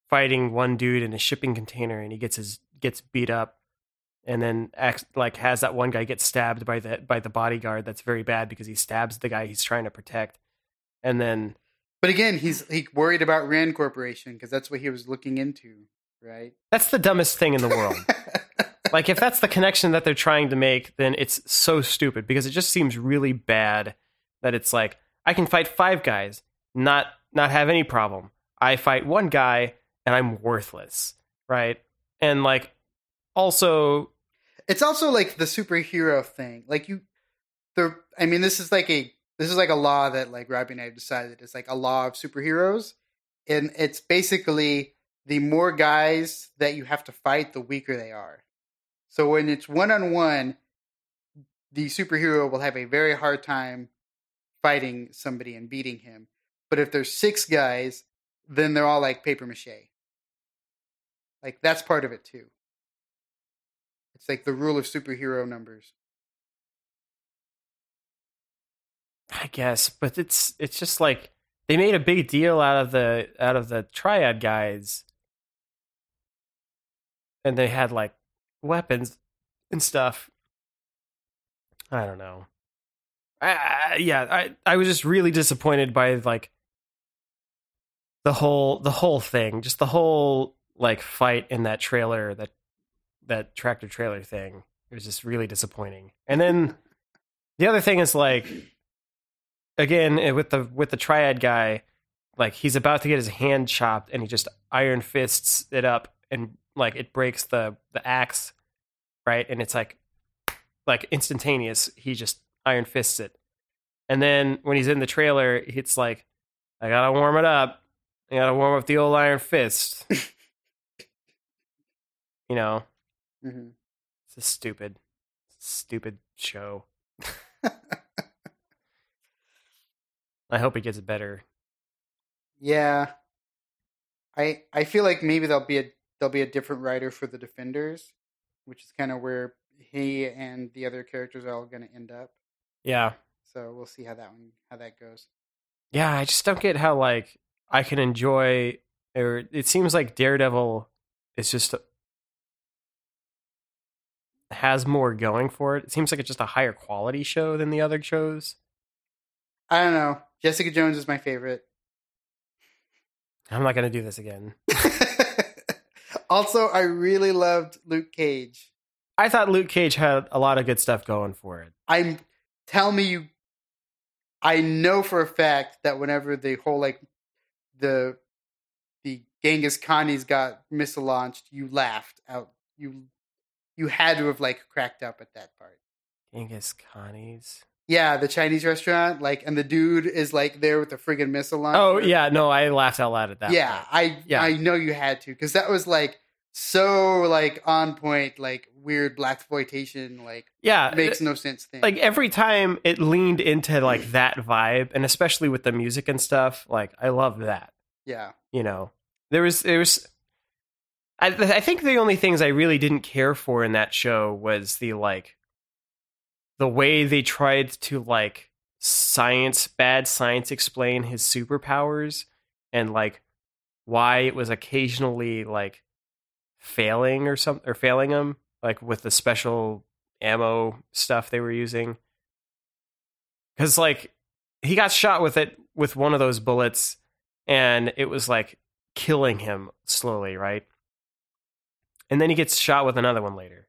fighting one dude in a shipping container and he gets his gets beat up and then acts, like has that one guy get stabbed by the by the bodyguard. That's very bad because he stabs the guy he's trying to protect. And then But again, he's he worried about Rand Corporation because that's what he was looking into, right? That's the dumbest thing in the world. Like, if that's the connection that they're trying to make, then it's so stupid because it just seems really bad that it's like, I can fight five guys, not not have any problem. I fight one guy, and I'm worthless, right? And, like, also... It's also, like, the superhero thing. Like, you... the I mean, this is like a This is like a law that like Robbie and I decided. It's like a law of superheroes. And it's basically the more guys that you have to fight, the weaker they are. So when it's one-on-one, the superhero will have a very hard time fighting somebody and beating him. But if there's six guys, then they're all like paper mache. Like that's part of it too. It's like the rule of superhero numbers. I guess, but it's it's just like they made a big deal out of the out of the triad guys, and they had like weapons and stuff. I don't know. I, I, yeah, I I was just really disappointed by like the whole the whole thing, just the whole like fight in that trailer, that that tractor trailer thing. It was just really disappointing. And then the other thing is like, again, with the with the triad guy, like he's about to get his hand chopped and he just iron fists it up and like it breaks the, the axe, right? And it's like like instantaneous, he just iron fists it. And then when he's in the trailer, it's like, I gotta warm it up. I gotta warm up the old iron fist. You know? Mm-hmm. It's a stupid, stupid show. I hope it gets better. Yeah, I I feel like maybe there'll be a there'll be a different writer for the Defenders, which is kind of where he and the other characters are all going to end up. Yeah. So we'll see how that one how that goes. Yeah, I just don't get how like I can enjoy, or it seems like Daredevil is just has more going for it. It seems like it's just a higher quality show than the other shows. I don't know. Jessica Jones is my favorite. I'm not going to do this again. Also, I really loved Luke Cage. I thought Luke Cage had a lot of good stuff going for it. I'm tell me you. I know for a fact that whenever the whole like the the Genghis Khani's got mislaunched, you laughed out. You you had to have like cracked up at that part. Genghis Khani's. Yeah, the Chinese restaurant, like, and the dude is like there with the friggin' missile launcher. Oh yeah, no, I laughed out loud at that. Yeah, point. I yeah. I know you had to, because that was like so like on point, like weird blaxploitation, like yeah, makes no sense thing. Like every time it leaned into like that vibe, and especially with the music and stuff, like I love that. Yeah, you know, there was there was, I I think the only things I really didn't care for in that show was the like. The way they tried to like science, bad science, explain his superpowers and like why it was occasionally like failing or something, or failing him, like with the special ammo stuff they were using. Because like he got shot with it with one of those bullets and it was like killing him slowly, right? And then he gets shot with another one later.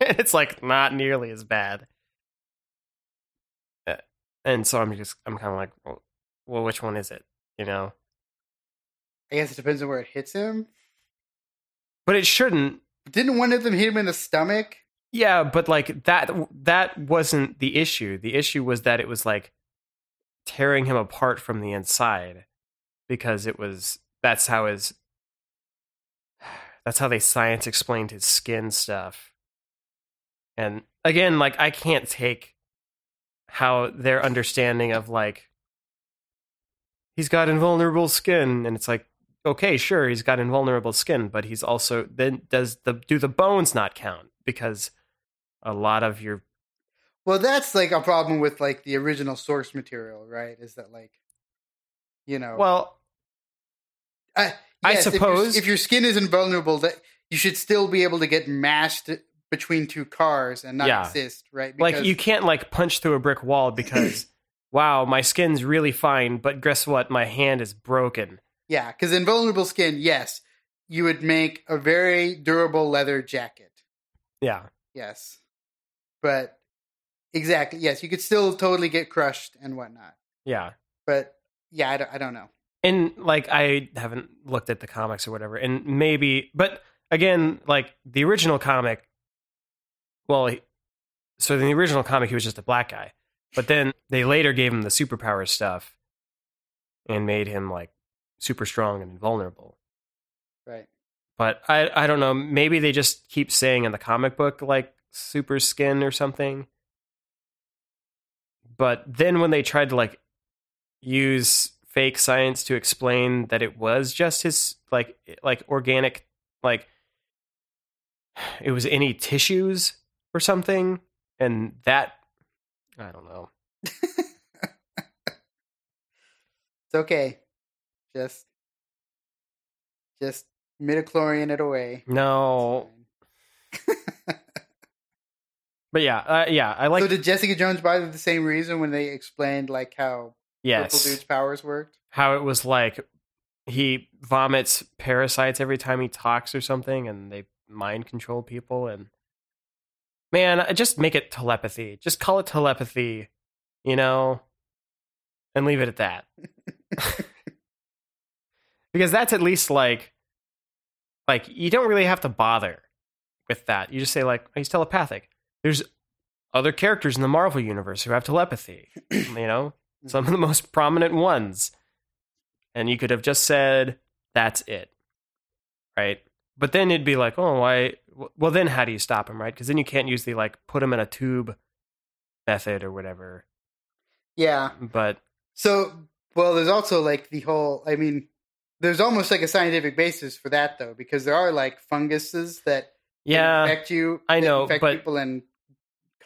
It's like not nearly as bad, and so I'm just I'm kind of like, well, well, which one is it? You know, I guess it depends on where it hits him, but it shouldn't. Didn't one of them hit him in the stomach? Yeah, but like that that wasn't the issue. The issue was that it was like tearing him apart from the inside, because it was that's how his that's how they science explained his skin stuff. And again, like, I can't take how their understanding of, like, he's got invulnerable skin. And it's like, okay, sure, he's got invulnerable skin, but he's also, then does the, do the bones not count? Because a lot of your. Well, that's, like, a problem with, like, the original source material, right? Is that, like, you know. Well, uh, yes, I suppose. If, if your skin is invulnerable, that you should still be able to get mashed between two cars and not yeah. exist, right? Because like you can't like punch through a brick wall because wow, my skin's really fine, but guess what? My hand is broken. Yeah, because invulnerable skin, yes, you would make a very durable leather jacket. Yeah. Yes. But exactly, yes, you could still totally get crushed and whatnot. Yeah. But yeah, I don't, I don't know. And like I haven't looked at the comics or whatever, and maybe, but again, like the original comic. Well, he, so in the original comic, he was just a black guy. But then they later gave him the superpower stuff and made him like super strong and invulnerable. Right. But I I don't know. Maybe they just keep saying in the comic book like super skin or something. But then when they tried to like use fake science to explain that it was just his like like organic, like it was in his tissues or something, and that I don't know. It's okay. Just just midichlorian it away. No. But yeah, uh, yeah, I like. So did Jessica Jones bother the same reason when they explained like how yes. Purple Dude's powers worked? How it was like he vomits parasites every time he talks or something, and they mind control people. And man, just make it telepathy. Just call it telepathy, you know, and leave it at that. Because that's at least like, like you don't really have to bother with that. You just say like he's telepathic. There's other characters in the Marvel universe who have telepathy, you know, some of the most prominent ones. And you could have just said, that's it. Right. But then it'd be like, oh, why? Well, then how do you stop him? Right. Cause then you can't use the like put him in a tube method or whatever. Yeah. But so, well, there's also like the whole, I mean, there's almost like a scientific basis for that though, because there are like funguses that yeah, infect you, I know, infect but, people and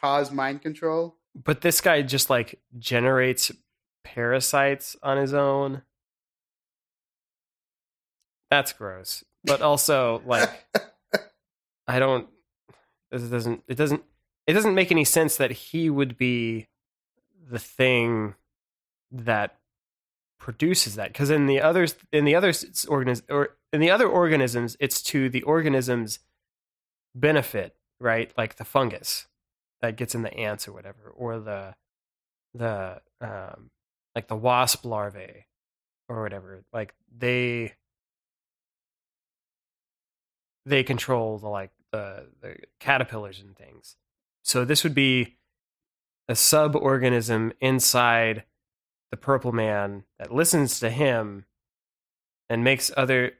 cause mind control. But this guy just like generates parasites on his own. That's gross. But also like I don't this doesn't it doesn't it doesn't make any sense that he would be the thing that produces that, cuz in the others in the other organisms or in the other organisms it's to the organism's benefit, right? Like the fungus that gets in the ants or whatever, or the the um like the wasp larvae or whatever, like they they control the like the, the caterpillars and things. So this would be a sub-organism inside the purple man that listens to him and makes other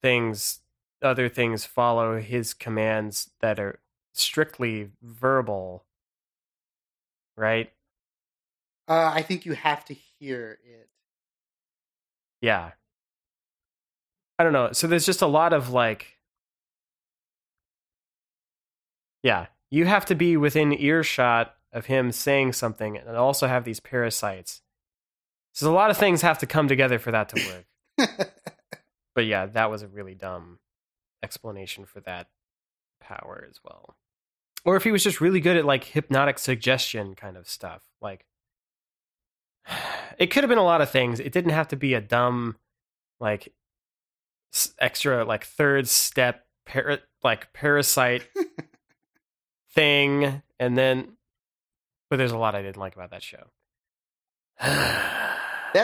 things other things follow his commands that are strictly verbal, right? Uh, I think you have to hear it. Yeah. I don't know. So there's just a lot of like, yeah, you have to be within earshot of him saying something and also have these parasites. So a lot of things have to come together for that to work. But yeah, that was a really dumb explanation for that power as well. Or if he was just really good at like hypnotic suggestion kind of stuff. Like it could have been a lot of things. It didn't have to be a dumb like extra like third step para- like parasite thing. And then but there's a lot I didn't like about that show. That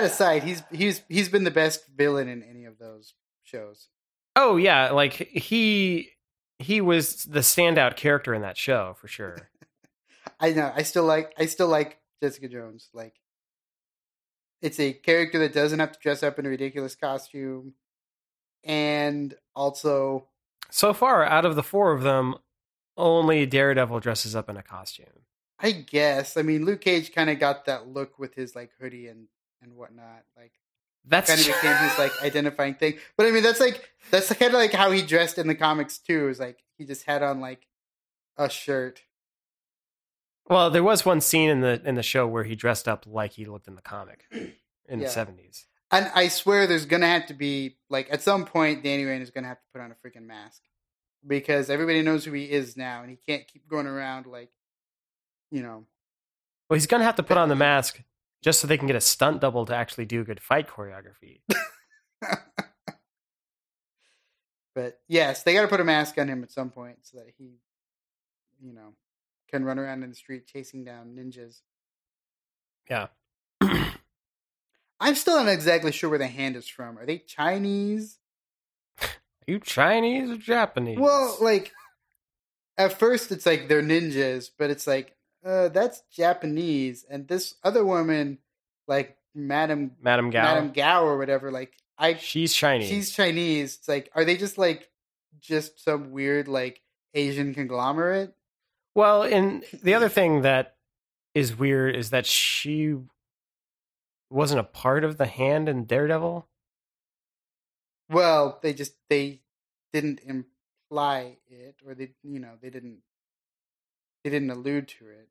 aside, he's he's he's been the best villain in any of those shows. Oh yeah, like he he was the standout character in that show for sure. I know. I still like I still like Jessica Jones. Like it's a character that doesn't have to dress up in a ridiculous costume. And also so far out of the four of them, only Daredevil dresses up in a costume. I guess. I mean, Luke Cage kind of got that look with his like hoodie and, and whatnot. Like that's kind of became his like identifying thing. But I mean, that's like that's kind of like how he dressed in the comics too. Is like he just had on like a shirt. Well, there was one scene in the in the show where he dressed up like he looked in the comic in yeah. the seventies. And I swear, there's gonna have to be like at some point, Danny Rand is gonna have to put on a freaking mask because everybody knows who he is now, and he can't keep going around like, you know. Well, he's gonna have to put on the mask. Just so they can get a stunt double to actually do good fight choreography. But yes, they got to put a mask on him at some point so that he, you know, can run around in the street chasing down ninjas. Yeah. I'm still not exactly sure where the hand is from. Are they Chinese? Are you Chinese or Japanese? Well, like, at first it's like they're ninjas, but it's like, uh, that's Japanese, and this other woman, like Madame Madame Gao, Madame Gao or whatever, like I she's Chinese. She's Chinese. It's like, are they just like just some weird like Asian conglomerate? Well, and the other thing that is weird is that she wasn't a part of the hand in Daredevil. Well, they just they didn't imply it, or they you know they didn't they didn't allude to it.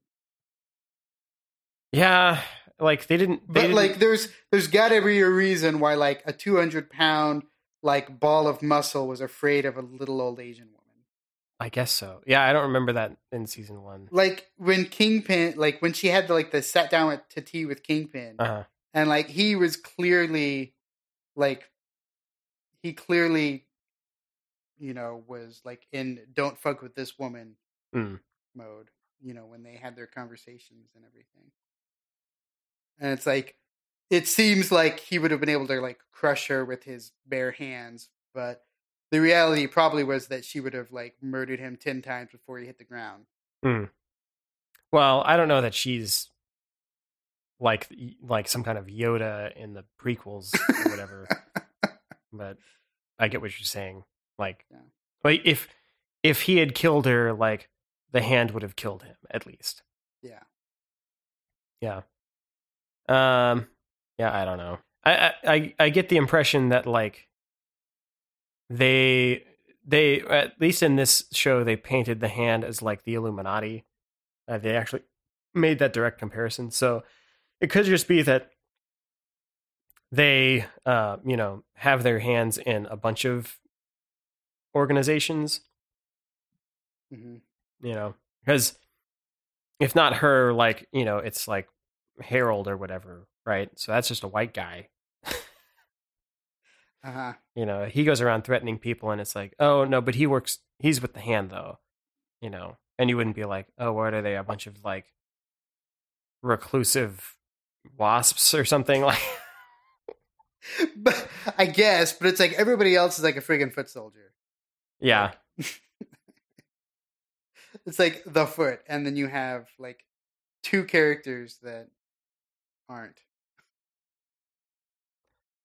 Yeah, like they didn't. They but didn't... like, there's there's got to be a reason why like a two hundred pound like ball of muscle was afraid of a little old Asian woman. I guess so. Yeah, I don't remember that in season one. Like when Kingpin, like when she had the, like the sat down with, to tea with Kingpin, uh-huh. and like he was clearly, like, he clearly, you know, was like in "don't fuck with this woman" mm. mode. You know, when they had their conversations and everything, and it's like, it seems like he would have been able to like crush her with his bare hands, but. The reality probably was that she would have like murdered him ten times before he hit the ground. Mm. Well, I don't know that she's like like some kind of Yoda in the prequels or whatever, but I get what you're saying. Like, yeah. like if if he had killed her, like the hand would have killed him at least. Yeah. Yeah. Um. Yeah. I don't know. I I I get the impression that like. They, they at least in this show, they painted the hand as like the Illuminati. Uh, they actually made that direct comparison. So it could just be that they, uh, you know, have their hands in a bunch of organizations. Mm-hmm. You know, because if not her, like, you know, it's like Harold or whatever, right? So that's just a white guy. Uh-huh. You know, he goes around threatening people, and it's like, oh no, but he works. He's with the hand, though. You know, and you wouldn't be like, oh, what are they? A bunch of like reclusive wasps or something like. But I guess, but it's like everybody else is like a friggin' foot soldier. Yeah. Like, it's like the foot, and then you have like two characters that aren't.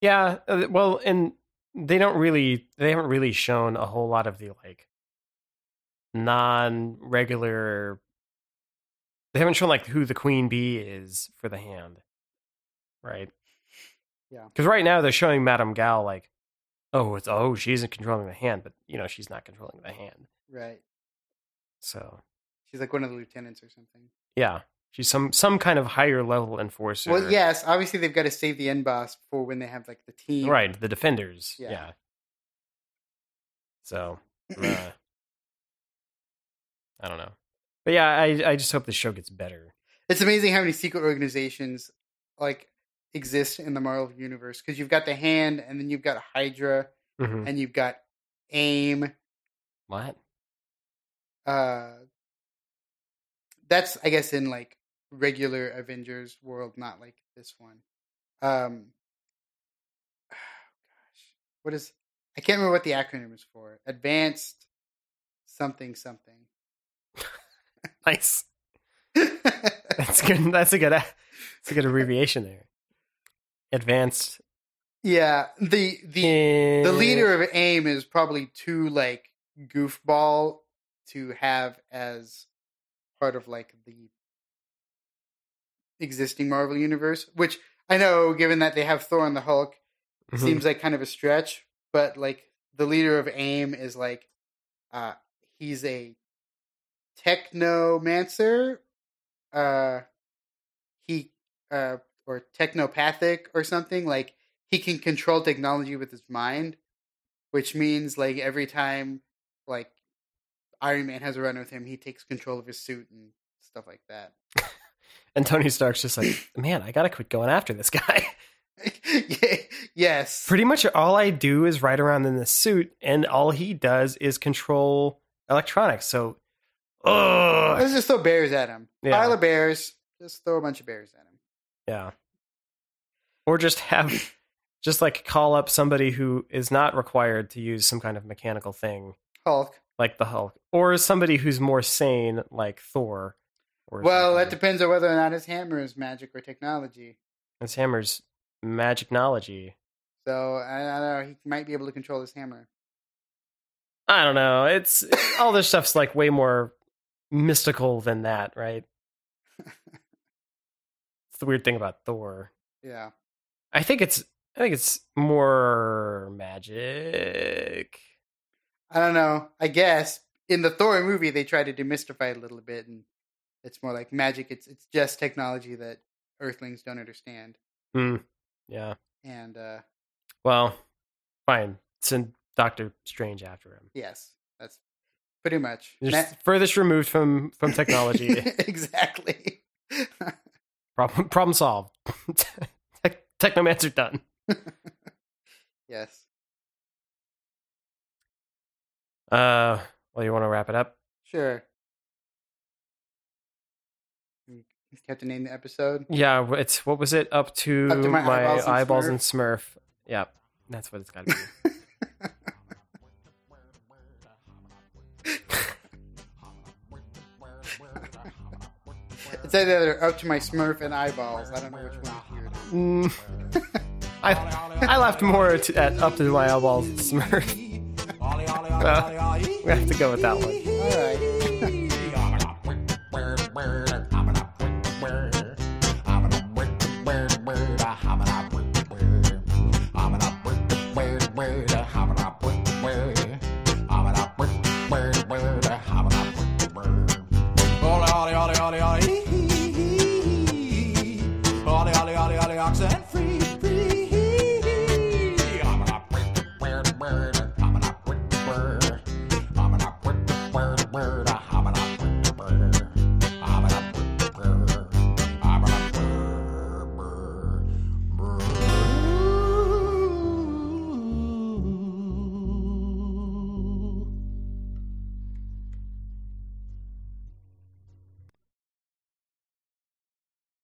Yeah, well, and they don't really, they haven't really shown a whole lot of the, like, non-regular, they haven't shown, like, who the queen bee is for the hand, right? Yeah. Because right now they're showing Madame Gao, like, oh, it's, oh, she isn't controlling the hand, but, you know, she's not controlling the hand. Right. So. She's, like, one of the lieutenants or something. Yeah. She's some, some kind of higher level enforcer. Well, yes, obviously they've got to save the end boss for when they have like the team, right? The defenders, yeah. yeah. So, uh, I don't know, but yeah, I I just hope the show gets better. It's amazing how many secret organizations like exist in the Marvel universe, because you've got the Hand, and then you've got Hydra, mm-hmm. and you've got AIM. What? Uh, that's I guess in like. Regular Avengers world, not like this one. Um, oh gosh, what is? I can't remember what the acronym is for. Advanced something something. Nice. That's good. That's a good. That's a good abbreviation there. Advanced. Yeah the the in... the leader of AIM is probably too like goofball to have as part of like the. Existing Marvel universe, which I know, given that they have Thor and the Hulk, mm-hmm. seems like kind of a stretch. But like the leader of AIM is like, uh, he's a technomancer, uh, he uh, or technopathic or something. Like he can control technology with his mind, which means like every time like Iron Man has a run with him, he takes control of his suit and stuff like that. And Tony Stark's just like, man, I gotta quit going after this guy. Yes. Pretty much all I do is ride around in this suit, and all he does is control electronics. So, ugh. Let's just throw bears at him. Yeah. Pile of bears. Just throw a bunch of bears at him. Yeah. Or just have, just like call up somebody who is not required to use some kind of mechanical thing. Hulk. Like the Hulk. Or somebody who's more sane, like Thor. Or well, something. That depends on whether or not his hammer is magic or technology. His hammer's magicnology. So, I don't know, he might be able to control his hammer. I don't know. It's all this stuff's like way more mystical than that, right? It's the weird thing about Thor. Yeah. I think it's I think it's more magic. I don't know. I guess in the Thor movie they try to demystify it a little bit and it's more like magic. It's it's just technology that Earthlings don't understand. Hmm. Yeah. And uh well, fine. Send Doctor Strange after him. Yes. That's pretty much. Just Ma- furthest removed from, from technology. Exactly. problem problem solved. Te- Technomancer done. Yes. Uh well, you want to wrap it up? Sure. You have to name the episode. Yeah, it's what was it? Up to, up to my, my eyeballs, and, eyeballs Smurf. and Smurf. Yeah. That's what it's gotta be. It's either up to my Smurf and eyeballs. I don't know which one is here. Mm. I I left more to, at up to my eyeballs and Smurf. Uh, we have to go with that one. All right. Word,